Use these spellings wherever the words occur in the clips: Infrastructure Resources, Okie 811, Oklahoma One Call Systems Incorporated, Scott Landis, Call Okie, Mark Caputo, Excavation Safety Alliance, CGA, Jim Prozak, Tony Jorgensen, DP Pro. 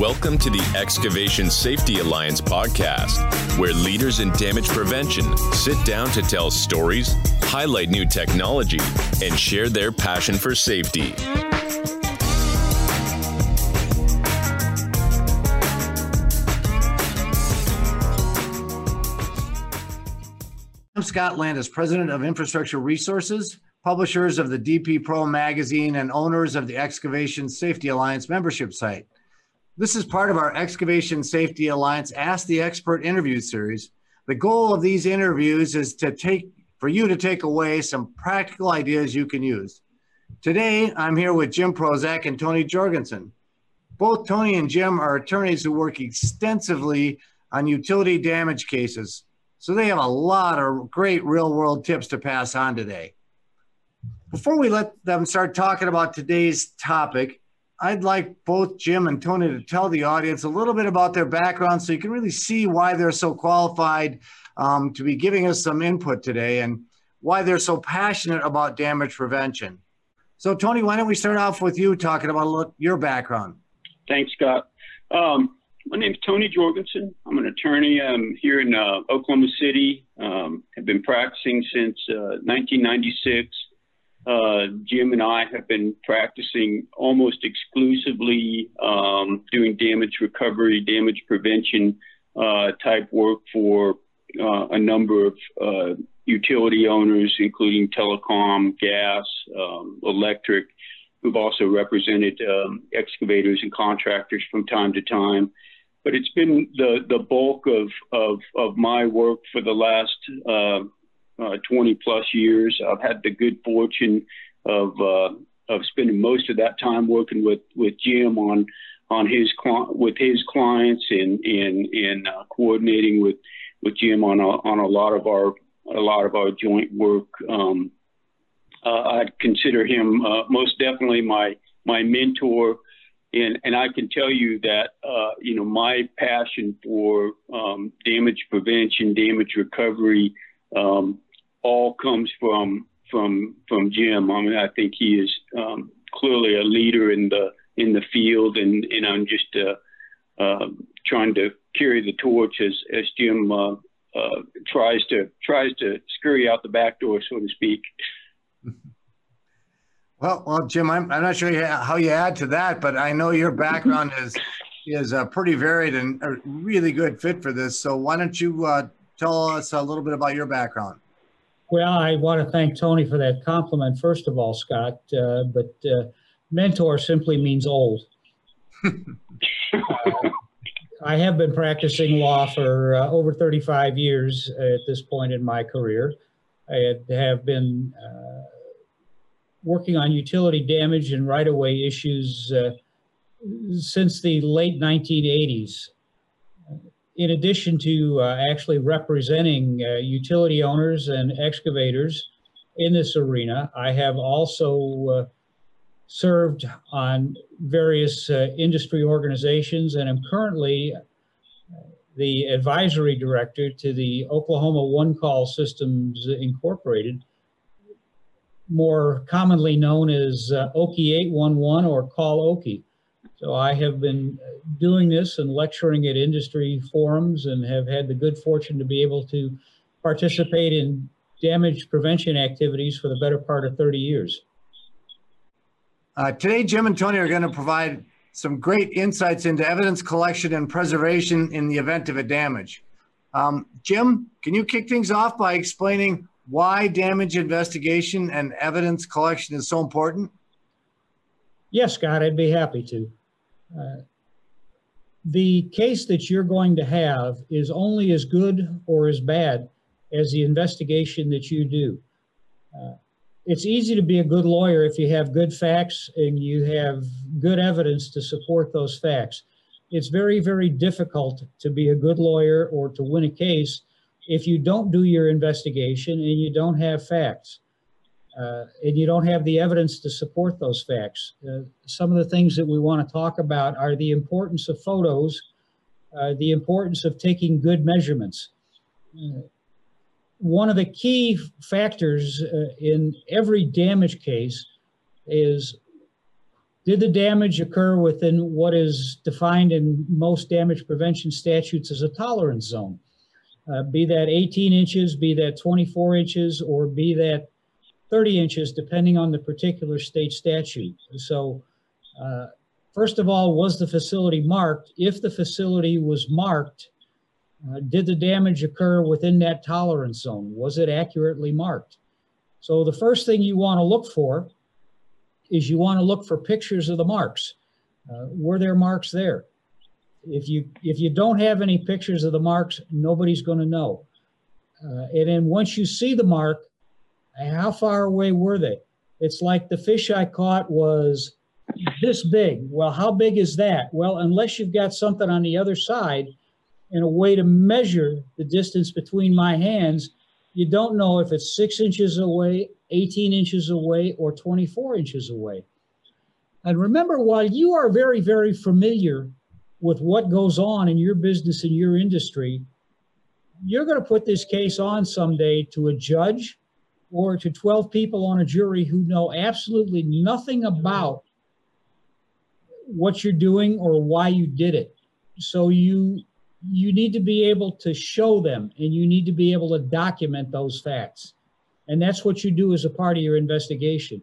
Welcome to the Excavation Safety Alliance podcast, where leaders in damage prevention sit down to tell stories, highlight new technology, and share their passion for safety. I'm Scott Landis, president of Infrastructure Resources, publishers of the DP Pro magazine, and owners of the Excavation Safety Alliance membership site. This is part of our Excavation Safety Alliance Ask the Expert interview series. The goal of these interviews is for you to take away some practical ideas you can use. Today, I'm here with Jim Prozak and Tony Jorgensen. Both Tony and Jim are attorneys who work extensively on utility damage cases, so they have a lot of great real-world tips to pass on today. Before we let them start talking about today's topic, I'd like both Jim and Tony to tell the audience a little bit about their background so you can really see why they're so qualified to be giving us some input today and why they're so passionate about damage prevention. So Tony, why don't we start off with you talking about your background? Thanks, Scott. My name is Tony Jorgensen. I'm an attorney. I'm here in Oklahoma City. I've been practicing since 1996. Jim and I have been practicing almost exclusively doing damage recovery, damage prevention type work for a number of utility owners, including telecom, gas, electric. We've also represented excavators and contractors from time to time. But it's been the bulk of my work for the last 20 plus years. I've had the good fortune of spending most of that time working with Jim with his clients and coordinating with Jim on a lot of our joint work. I'd consider him most definitely my mentor, and I can tell you that my passion for damage prevention, damage recovery, all comes from Jim. I mean, I think he is clearly a leader in the field, and I'm just trying to carry the torch as Jim tries to scurry out the back door, so to speak. Well, Jim, I'm not sure how you add to that, but I know your background is pretty varied and a really good fit for this. So why don't you tell us a little bit about your background? Well, I want to thank Tony for that compliment, first of all, Scott, but mentor simply means old. I have been practicing law for over 35 years at this point in my career. I have been working on utility damage and right-of-way issues since the late 1980s. In addition to actually representing utility owners and excavators in this arena, I have also served on various industry organizations, and am currently the advisory director to the Oklahoma One Call Systems Incorporated, more commonly known as Okie 811 or Call Okie. So I have been doing this and lecturing at industry forums, and have had the good fortune to be able to participate in damage prevention activities for the better part of 30 years. Today, Jim and Tony are going to provide some great insights into evidence collection and preservation in the event of a damage. Jim, can you kick things off by explaining why damage investigation and evidence collection is so important? Yes, Scott, I'd be happy to. The case that you're going to have is only as good or as bad as the investigation that you do. It's easy to be a good lawyer if you have good facts and you have good evidence to support those facts. It's very, very difficult to be a good lawyer or to win a case if you don't do your investigation and you don't have facts, and you don't have the evidence to support those facts. Some of the things that we want to talk about are the importance of photos, the importance of taking good measurements. One of the key factors in every damage case is Did the damage occur within what is defined in most damage prevention statutes as a tolerance zone? Be that 18 inches, be that 24 inches, or be that 30 inches, depending on the particular state statute. So first of all, was the facility marked? If the facility was marked, did the damage occur within that tolerance zone? Was it accurately marked? So the first thing you want to look for is you want to look for pictures of the marks. Were there marks there? If you don't have any pictures of the marks, nobody's going to know. And then once you see the mark, how far away were they? It's like the fish I caught was this big. Well, how big is that? Well, unless you've got something on the other side and a way to measure the distance between my hands, you don't know if it's 6 inches away, 18 inches away, or 24 inches away. And remember, while you are very, very familiar with what goes on in your business and your industry, you're going to put this case on someday to a judge or to 12 people on a jury who know absolutely nothing about what you're doing or why you did it. So you need to be able to show them, and you need to be able to document those facts. And that's what you do as a part of your investigation.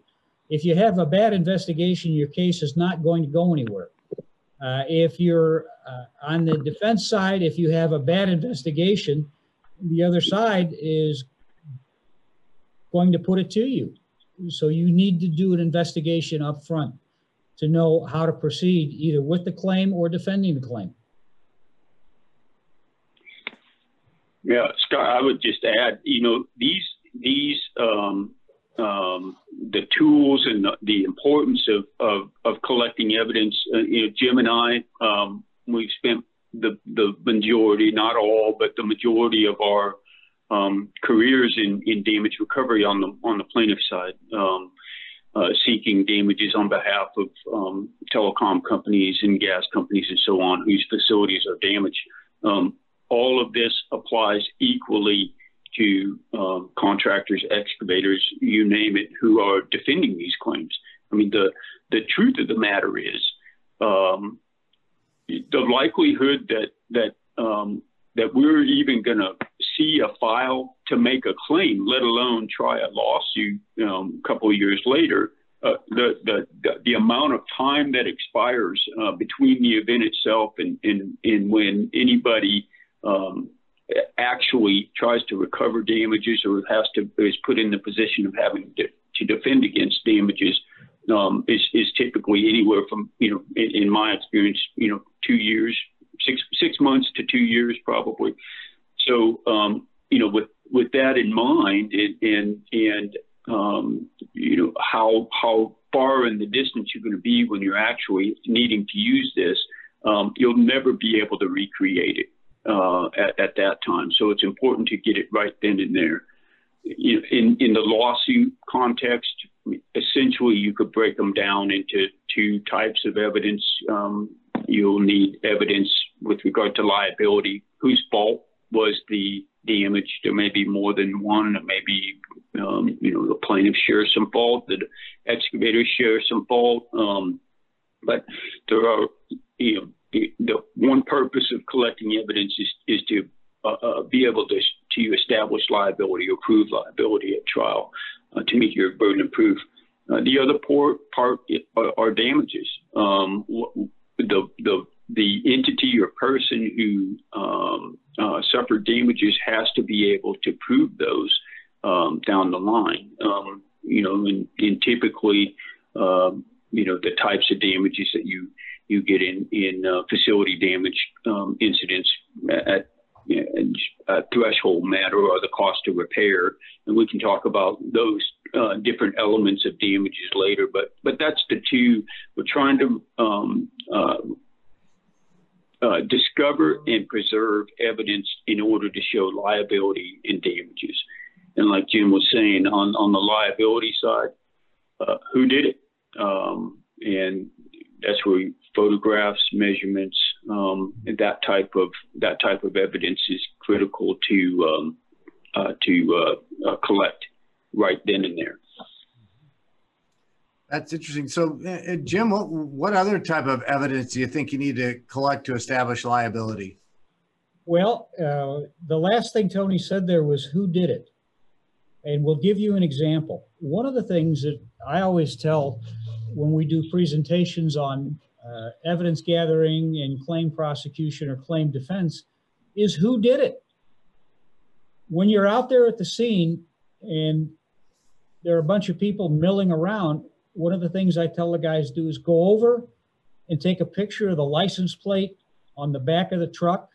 If you have a bad investigation, your case is not going to go anywhere. If you're on the defense side, if you have a bad investigation, the other side is going to put it to you. So you need to do an investigation up front to know how to proceed either with the claim or defending the claim. Yeah, Scott, I would just add, you know, the tools and the importance of collecting evidence. You know, Jim and I, we've spent the majority, not all, but the majority of our careers in damage recovery on the plaintiff side, seeking damages on behalf of telecom companies and gas companies and so on, whose facilities are damaged. All of this applies equally to contractors, excavators, you name it, who are defending these claims. I mean, the truth of the matter is the likelihood that we're even going to see a file to make a claim, let alone try a lawsuit a couple of years later, the amount of time that expires between the event itself and when anybody actually tries to recover damages or is put in the position of having to defend against damages is typically anywhere from, you know, in my experience, you know, 2 years, six months to 2 years probably. So, you know, with that in mind and you know, how far in the distance you're going to be when you're actually needing to use this, you'll never be able to recreate it. At that time. So it's important to get it right then and there. You know, in the lawsuit context, essentially you could break them down into two types of evidence. You'll need evidence with regard to liability. Whose fault was the damage? There may be more than one. It may be, you know, the plaintiff shares some fault, the excavator shares some fault. But there are, you know, the one purpose of collecting evidence is to be able to establish liability or prove liability at trial to meet your burden of proof. The other part are damages. The entity or person who suffered damages has to be able to prove those down the line. You know, and typically, you know, the types of damages that you get in facility damage incidents at threshold matter or the cost of repair. And we can talk about those different elements of damages later, but that's the two we're trying to discover and preserve evidence in order to show liability and damages. And like Jim was saying, on the liability side, who did it? And that's where photographs, measurements, and that type of evidence is critical to collect right then and there. That's interesting. So, Jim, what other type of evidence do you think you need to collect to establish liability? Well, the last thing Tony said there was who did it. And we'll give you an example. One of the things that I always tell when we do presentations on evidence gathering and claim prosecution or claim defense is who did it. When you're out there at the scene and there are a bunch of people milling around, one of the things I tell the guys to do is go over and take a picture of the license plate on the back of the truck,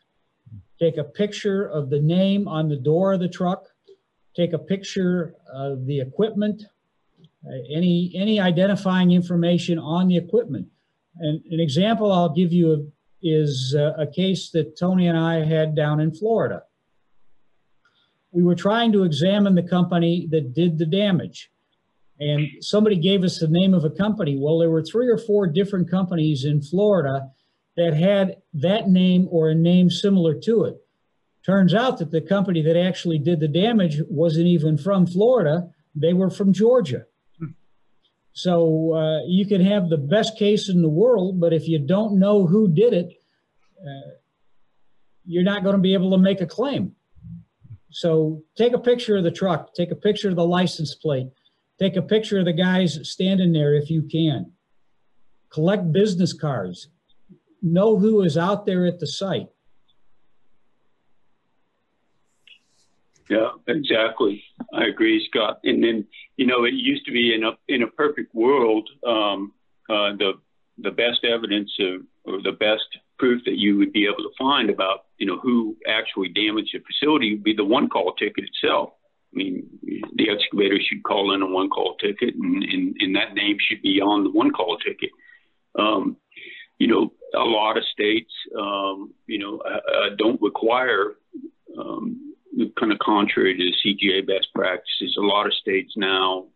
take a picture of the name on the door of the truck, take a picture of the equipment, any identifying information on the equipment. And an example I'll give you is a case that Tony and I had down in Florida. We were trying to examine the company that did the damage. And somebody gave us the name of a company. Well, there were 3 or 4 different companies in Florida that had that name or a name similar to it. Turns out that the company that actually did the damage wasn't even from Florida. They were from Georgia. So you can have the best case in the world, but if you don't know who did it, you're not going to be able to make a claim. So take a picture of the truck, take a picture of the license plate, take a picture of the guys standing there if you can. Collect business cards. Know who is out there at the site. Yeah, exactly. I agree, Scott. And then, you know, it used to be in a perfect world, the best evidence or the best proof that you would be able to find about, you know, who actually damaged the facility would be the one-call ticket itself. I mean, the excavator should call in a one-call ticket, and that name should be on the one-call ticket. You know, a lot of states, you know, don't require kind of contrary to CGA best practices. A lot of states now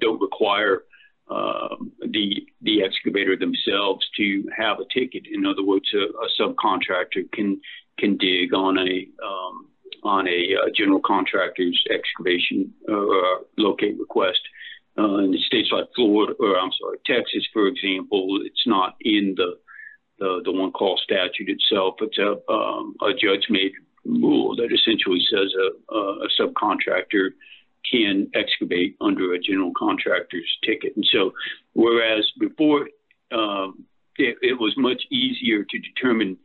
don't require the excavator themselves to have a ticket. In other words, a subcontractor can dig on a general contractor's excavation locate request. In states like Florida, or I'm sorry, Texas, for example, it's not in the one call statute itself. It's a judge made rule that essentially says a subcontractor can excavate under a general contractor's ticket. And so, whereas before it was much easier to determine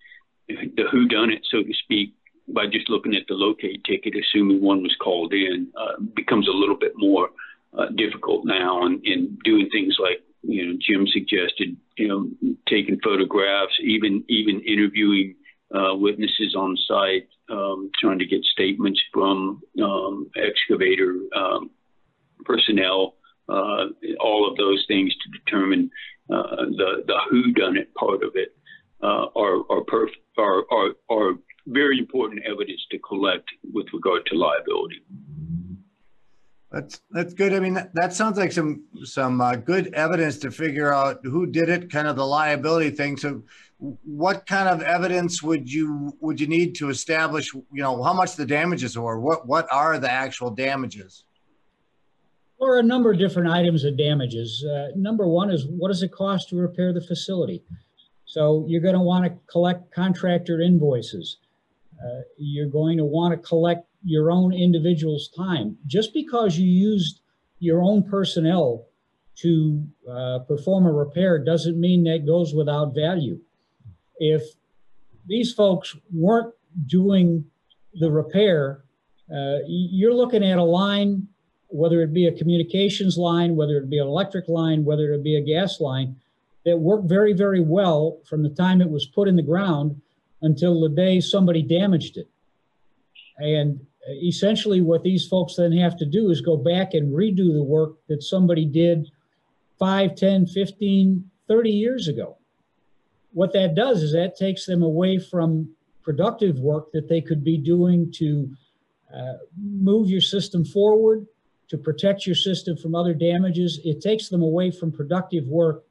the whodunit, so to speak, by just looking at the locate ticket, assuming one was called in, becomes a little bit more difficult now. And doing things like, you know, Jim suggested, you know, taking photographs, even interviewing witnesses on site, trying to get statements from excavator personnel, all of those things to determine the whodunit part of it are very important evidence to collect with regard to liability. That's good. I mean, that sounds like some good evidence to figure out who did it, kind of the liability thing. So what kind of evidence would you need to establish, you know, how much the damages are? What are the actual damages? There are a number of different items of damages. Number one is, what does it cost to repair the facility? So you're going to want to collect contractor invoices. You're going to want to collect your own individual's time. Just because you used your own personnel to perform a repair doesn't mean that goes without value. If these folks weren't doing the repair, you're looking at a line, whether it be a communications line, whether it be an electric line, whether it be a gas line, that worked very, very well from the time it was put in the ground until the day somebody damaged it. And essentially what these folks then have to do is go back and redo the work that somebody did 5, 10, 15, 30 years ago. What that does is that takes them away from productive work that they could be doing to move your system forward, to protect your system from other damages. It takes them away from productive work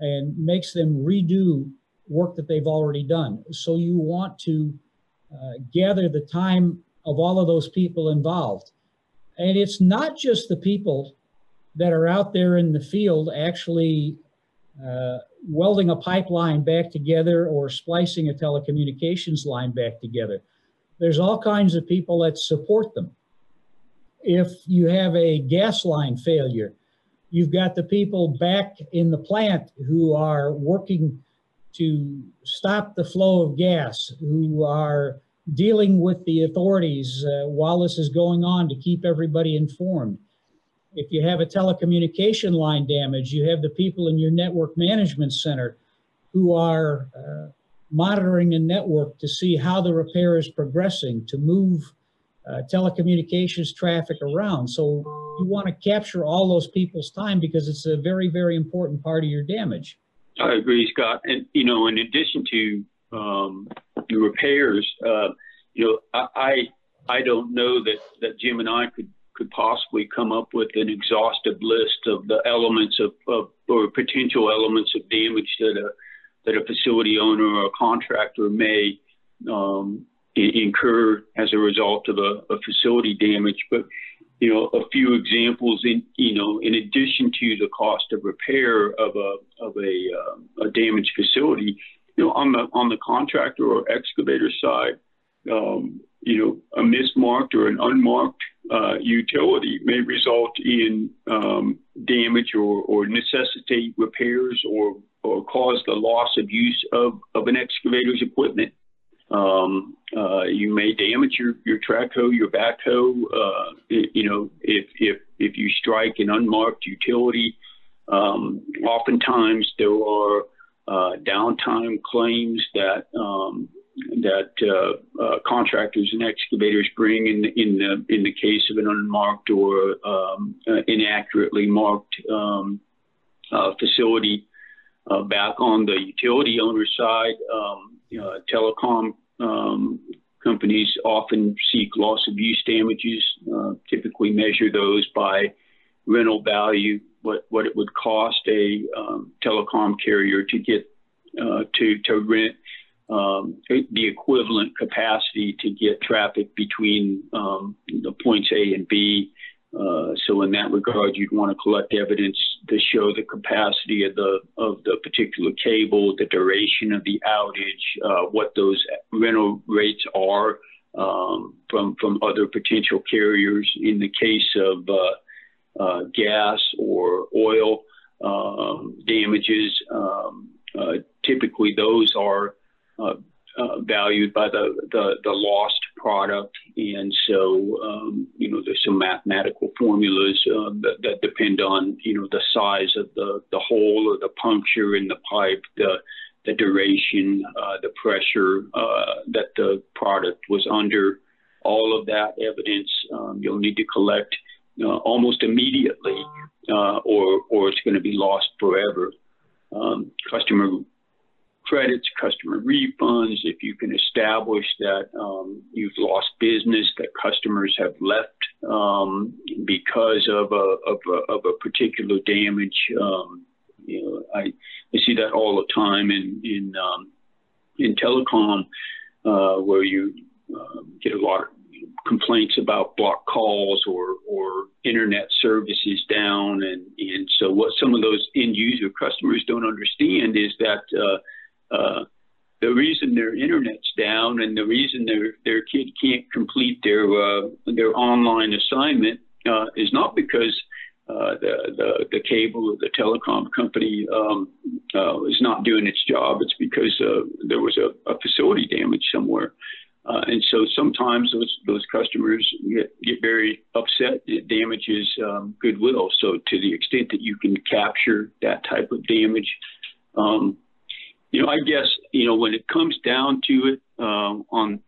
and makes them redo work that they've already done. So you want to gather the time of all of those people involved. And it's not just the people that are out there in the field actually welding a pipeline back together or splicing a telecommunications line back together. There's all kinds of people that support them. If you have a gas line failure, you've got the people back in the plant who are working to stop the flow of gas, who are dealing with the authorities while this is going on to keep everybody informed. If you have a telecommunication line damage, you have the people in your network management center who are monitoring the network to see how the repair is progressing, to move telecommunications traffic around. So you want to capture all those people's time because it's a very, very important part of your damage. I agree, Scott. And, you know, in addition to the repairs, you know, I don't know that Jim and I could possibly come up with an exhaustive list of the elements or potential elements of damage that a facility owner or a contractor may incur as a result of a facility damage. But, you know, a few examples in addition to the cost of repair of a damaged facility, you know, on the contractor or excavator side, you know, a mismarked or an unmarked utility may result in damage or necessitate repairs or cause the loss of use of an excavator's equipment. You may damage your track hoe, your backhoe, you know, if you strike an unmarked utility. Oftentimes there are downtime claims that contractors and excavators bring in the case of an unmarked or inaccurately marked facility. Back on the utility owner side, telecom companies often seek loss of use damages. Typically measure those by rental value, what it would cost a telecom carrier to get to rent the equivalent capacity to get traffic between the points A and B. So in that regard, you'd want to collect evidence to show the capacity of the particular cable, the duration of the outage, what those rental rates are from other potential carriers. In the case of gas or oil damages, typically those are valued by the lost product, and so you know, there's some mathematical formulas that depend on, you know, the size of the hole or the puncture in the pipe, the duration, the pressure that the product was under. All of that evidence you'll need to collect almost immediately, or it's going to be lost forever. Customer credits, customer refunds, if you can establish that you've lost business, that customers have left because of a particular damage. You know, I see that all the time in telecom, where you get a lot of complaints about blocked calls or internet services down, and so what some of those end user customers don't understand is that the reason their internet's down and the reason their kid can't complete their online assignment is not because the cable or the telecom company is not doing its job. It's because there was a facility damage somewhere. And so sometimes those customers get very upset. It damages goodwill. So to the extent that you can capture that type of damage, you know, I guess, you know, when it comes down to it, on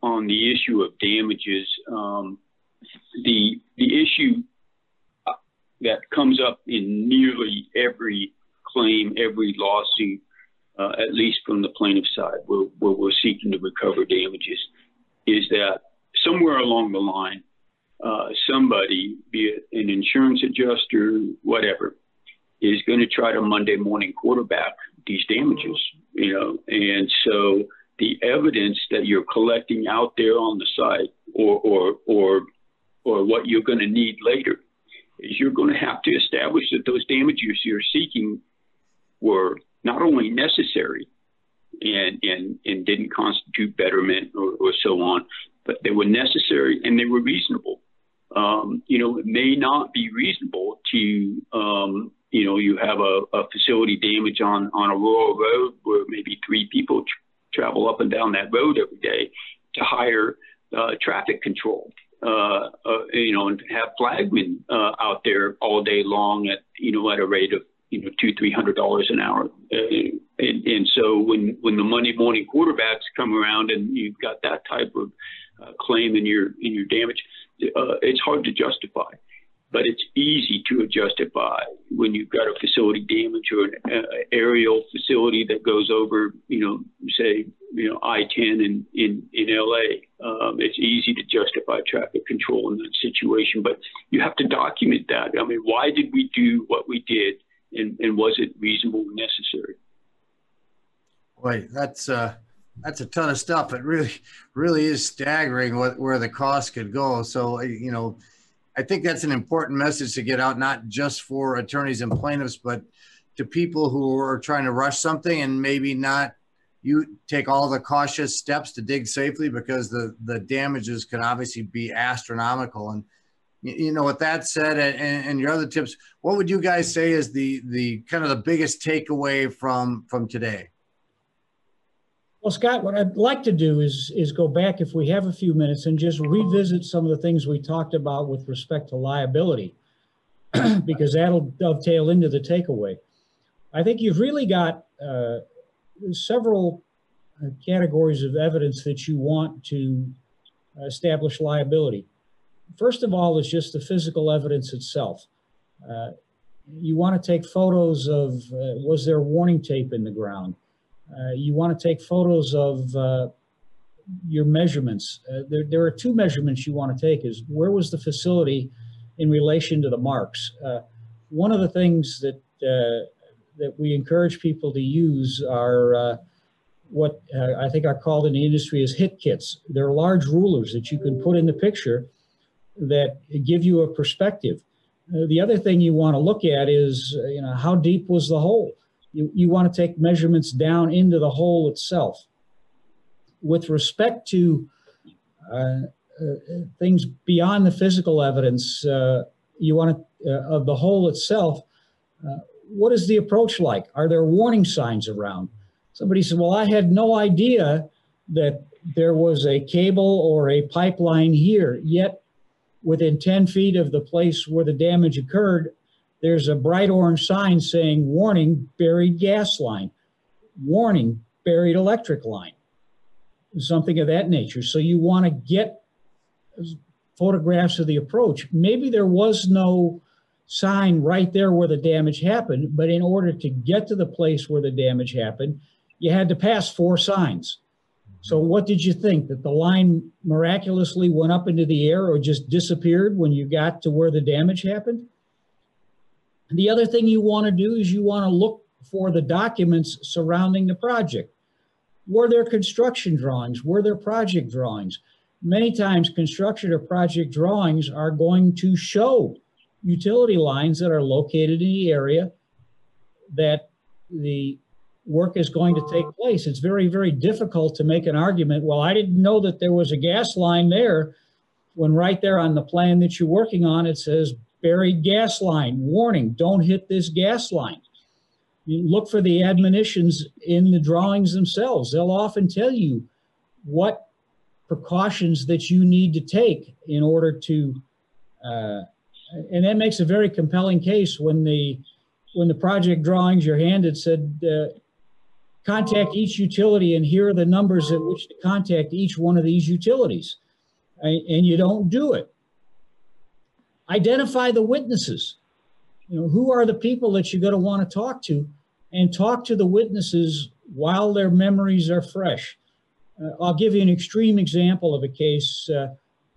the issue of damages, the issue that comes up in nearly every claim, every lawsuit, at least from the plaintiff's side, where we're seeking to recover damages, is that somewhere along the line, somebody, be it an insurance adjuster, whatever, is going to try to Monday morning quarterback these damages, you know, and so the evidence that you're collecting out there on the site or what you're going to need later is you're going to have to establish that those damages you're seeking were not only necessary and didn't constitute betterment or so on, but they were necessary and they were reasonable. You know, it may not be reasonable to, you know, you have a facility damage on a rural road where maybe 3 people travel up and down that road every day, to hire traffic control, you know, and have flagmen out there all day long at, you know, at a rate of, you know, $200–$300 an hour. And so when the Monday morning quarterbacks come around and you've got that type of claim in your damage, it's hard to justify, but it's easy to justify when you've got a facility damage or an aerial facility that goes over, you know, say, you know, I-10 in LA. It's easy to justify traffic control in that situation, but you have to document that. I mean, why did we do what we did, and was it reasonable and necessary? Boy, that's a ton of stuff. It really is staggering what, where the cost could go. So, you know, I think that's an important message to get out, not just for attorneys and plaintiffs, but to people who are trying to rush something and maybe not you take all the cautious steps to dig safely, because the damages can obviously be astronomical. And, you know, with that said, and your other tips, what would you guys say is the kind of the biggest takeaway from today? Well, Scott, what I'd like to do is go back, if we have a few minutes, and just revisit some of the things we talked about with respect to liability, because that'll dovetail into the takeaway. I think you've really got several categories of evidence that you want to establish liability. First of all is just the physical evidence itself. You want to take photos of, was there warning tape in the ground? You want to take photos of your measurements. There are 2 measurements you want to take, is where was the facility in relation to the marks? One of the things that, that we encourage people to use are what I think are called in the industry as hit kits. They're large rulers that you can put in the picture that give you a perspective. The other thing you want to look at is, you know, how deep was the hole? You want to take measurements down into the hole itself. With respect to things beyond the physical evidence, you want to, of the hole itself, what is the approach like? Are there warning signs around? Somebody said, well, I had no idea that there was a cable or a pipeline here, yet within 10 feet of the place where the damage occurred, there's a bright orange sign saying, warning, buried gas line, warning, buried electric line, something of that nature. So you want to get photographs of the approach. Maybe there was no sign right there where the damage happened, but in order to get to the place where the damage happened, you had to pass 4 signs. So what did you think? That the line miraculously went up into the air or just disappeared when you got to where the damage happened? The other thing you want to do is you want to look for the documents surrounding the project. Were there construction drawings? Were there project drawings? Many times construction or project drawings are going to show utility lines that are located in the area that the work is going to take place. It's very, very difficult to make an argument, well, I didn't know that there was a gas line there, when right there on the plan that you're working on, it says, buried gas line, warning, don't hit this gas line. You look for the admonitions in the drawings themselves. They'll often tell you what precautions that you need to take in order to, and that makes a very compelling case when the project drawings you're handed said, contact each utility and here are the numbers at which to contact each one of these utilities, and you don't do it. Identify the witnesses. You know, who are the people that you're going to want to talk to, and talk to the witnesses while their memories are fresh. I'll give you an extreme example of a case.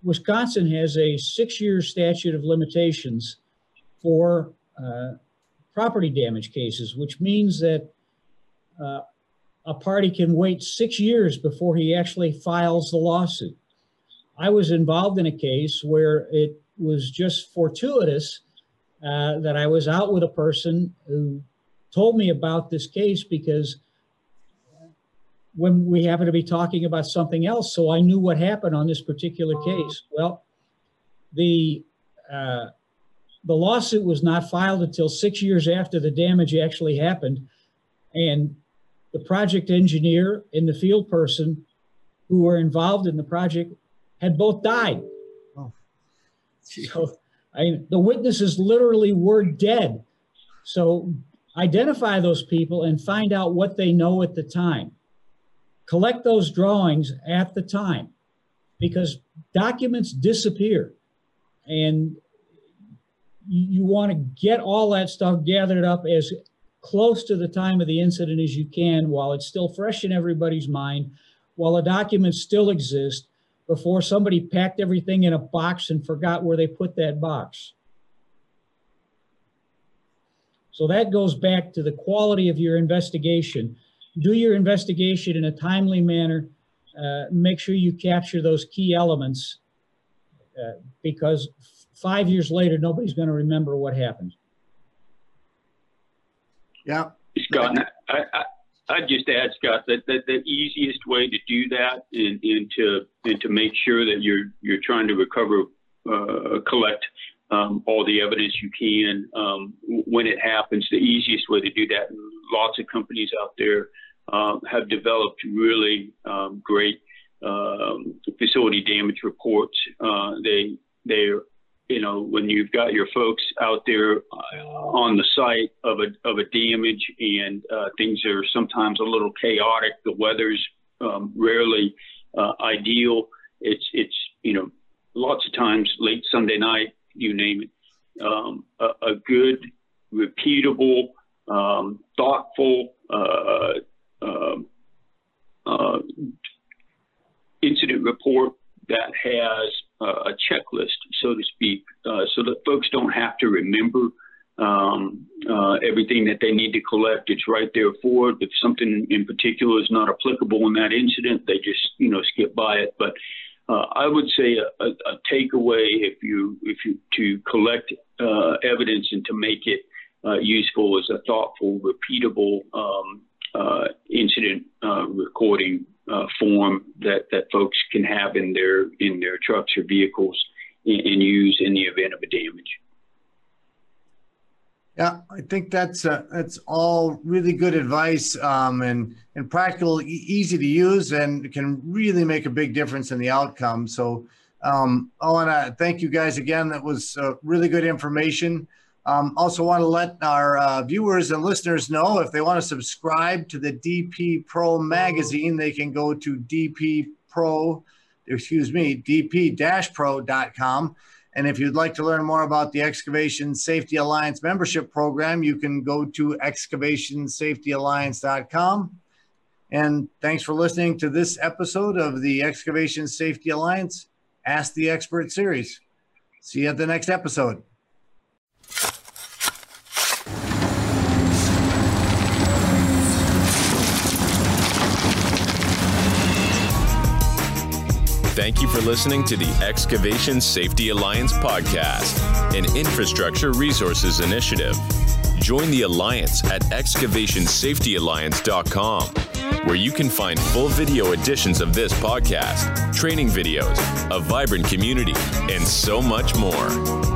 Wisconsin has a 6-year statute of limitations for property damage cases, which means that a party can wait 6 years before he actually files the lawsuit. I was involved in a case where it was just fortuitous that I was out with a person who told me about this case because when we happened to be talking about something else, so I knew what happened on this particular case. Well, the lawsuit was not filed until 6 years after the damage actually happened, and the project engineer and the field person who were involved in the project had both died. Oh. So the witnesses literally were dead. So identify those people and find out what they know at the time. Collect those drawings at the time, because documents disappear, and you want to get all that stuff gathered up as close to the time of the incident as you can while it's still fresh in everybody's mind, while the documents still exist, before somebody packed everything in a box and forgot where they put that box. So that goes back to the quality of your investigation. Do your investigation in a timely manner. Make sure you capture those key elements, because 5 years later, nobody's going to remember what happened. Yeah. Scott, I'd just add, Scott, that the easiest way to do that and to make sure that you're trying to recover, collect all the evidence you can when it happens, the easiest way to do that. Lots of companies out there have developed really great facility damage reports. They're you know, when you've got your folks out there on the site of a damage, and things are sometimes a little chaotic. The weather's rarely ideal. It's you know, lots of times late Sunday night, you name it. A good, repeatable, thoughtful incident report that has a checklist, so to speak, so that folks don't have to remember everything that they need to collect. It's right there for it. If something in particular is not applicable in that incident, they just, you know, skip by it. But I would say a takeaway, if you to collect evidence and to make it useful, is a thoughtful, repeatable incident recording form that folks can have in their trucks or vehicles and use in the event of a damage. Yeah, I think that's all really good advice, and practical, easy to use, and can really make a big difference in the outcome. So I want to thank you guys again. That was really good information. Also want to let our viewers and listeners know, if they want to subscribe to the DP Pro magazine, they can go to dp-pro.com. And if you'd like to learn more about the Excavation Safety Alliance membership program, you can go to excavationsafetyalliance.com. And thanks for listening to this episode of the Excavation Safety Alliance Ask the Expert series. See you at the next episode. Thank you for listening to the Excavation Safety Alliance podcast, an infrastructure resources initiative. Join the Alliance at excavationsafetyalliance.com, where you can find full video editions of this podcast, training videos, a vibrant community, and so much more.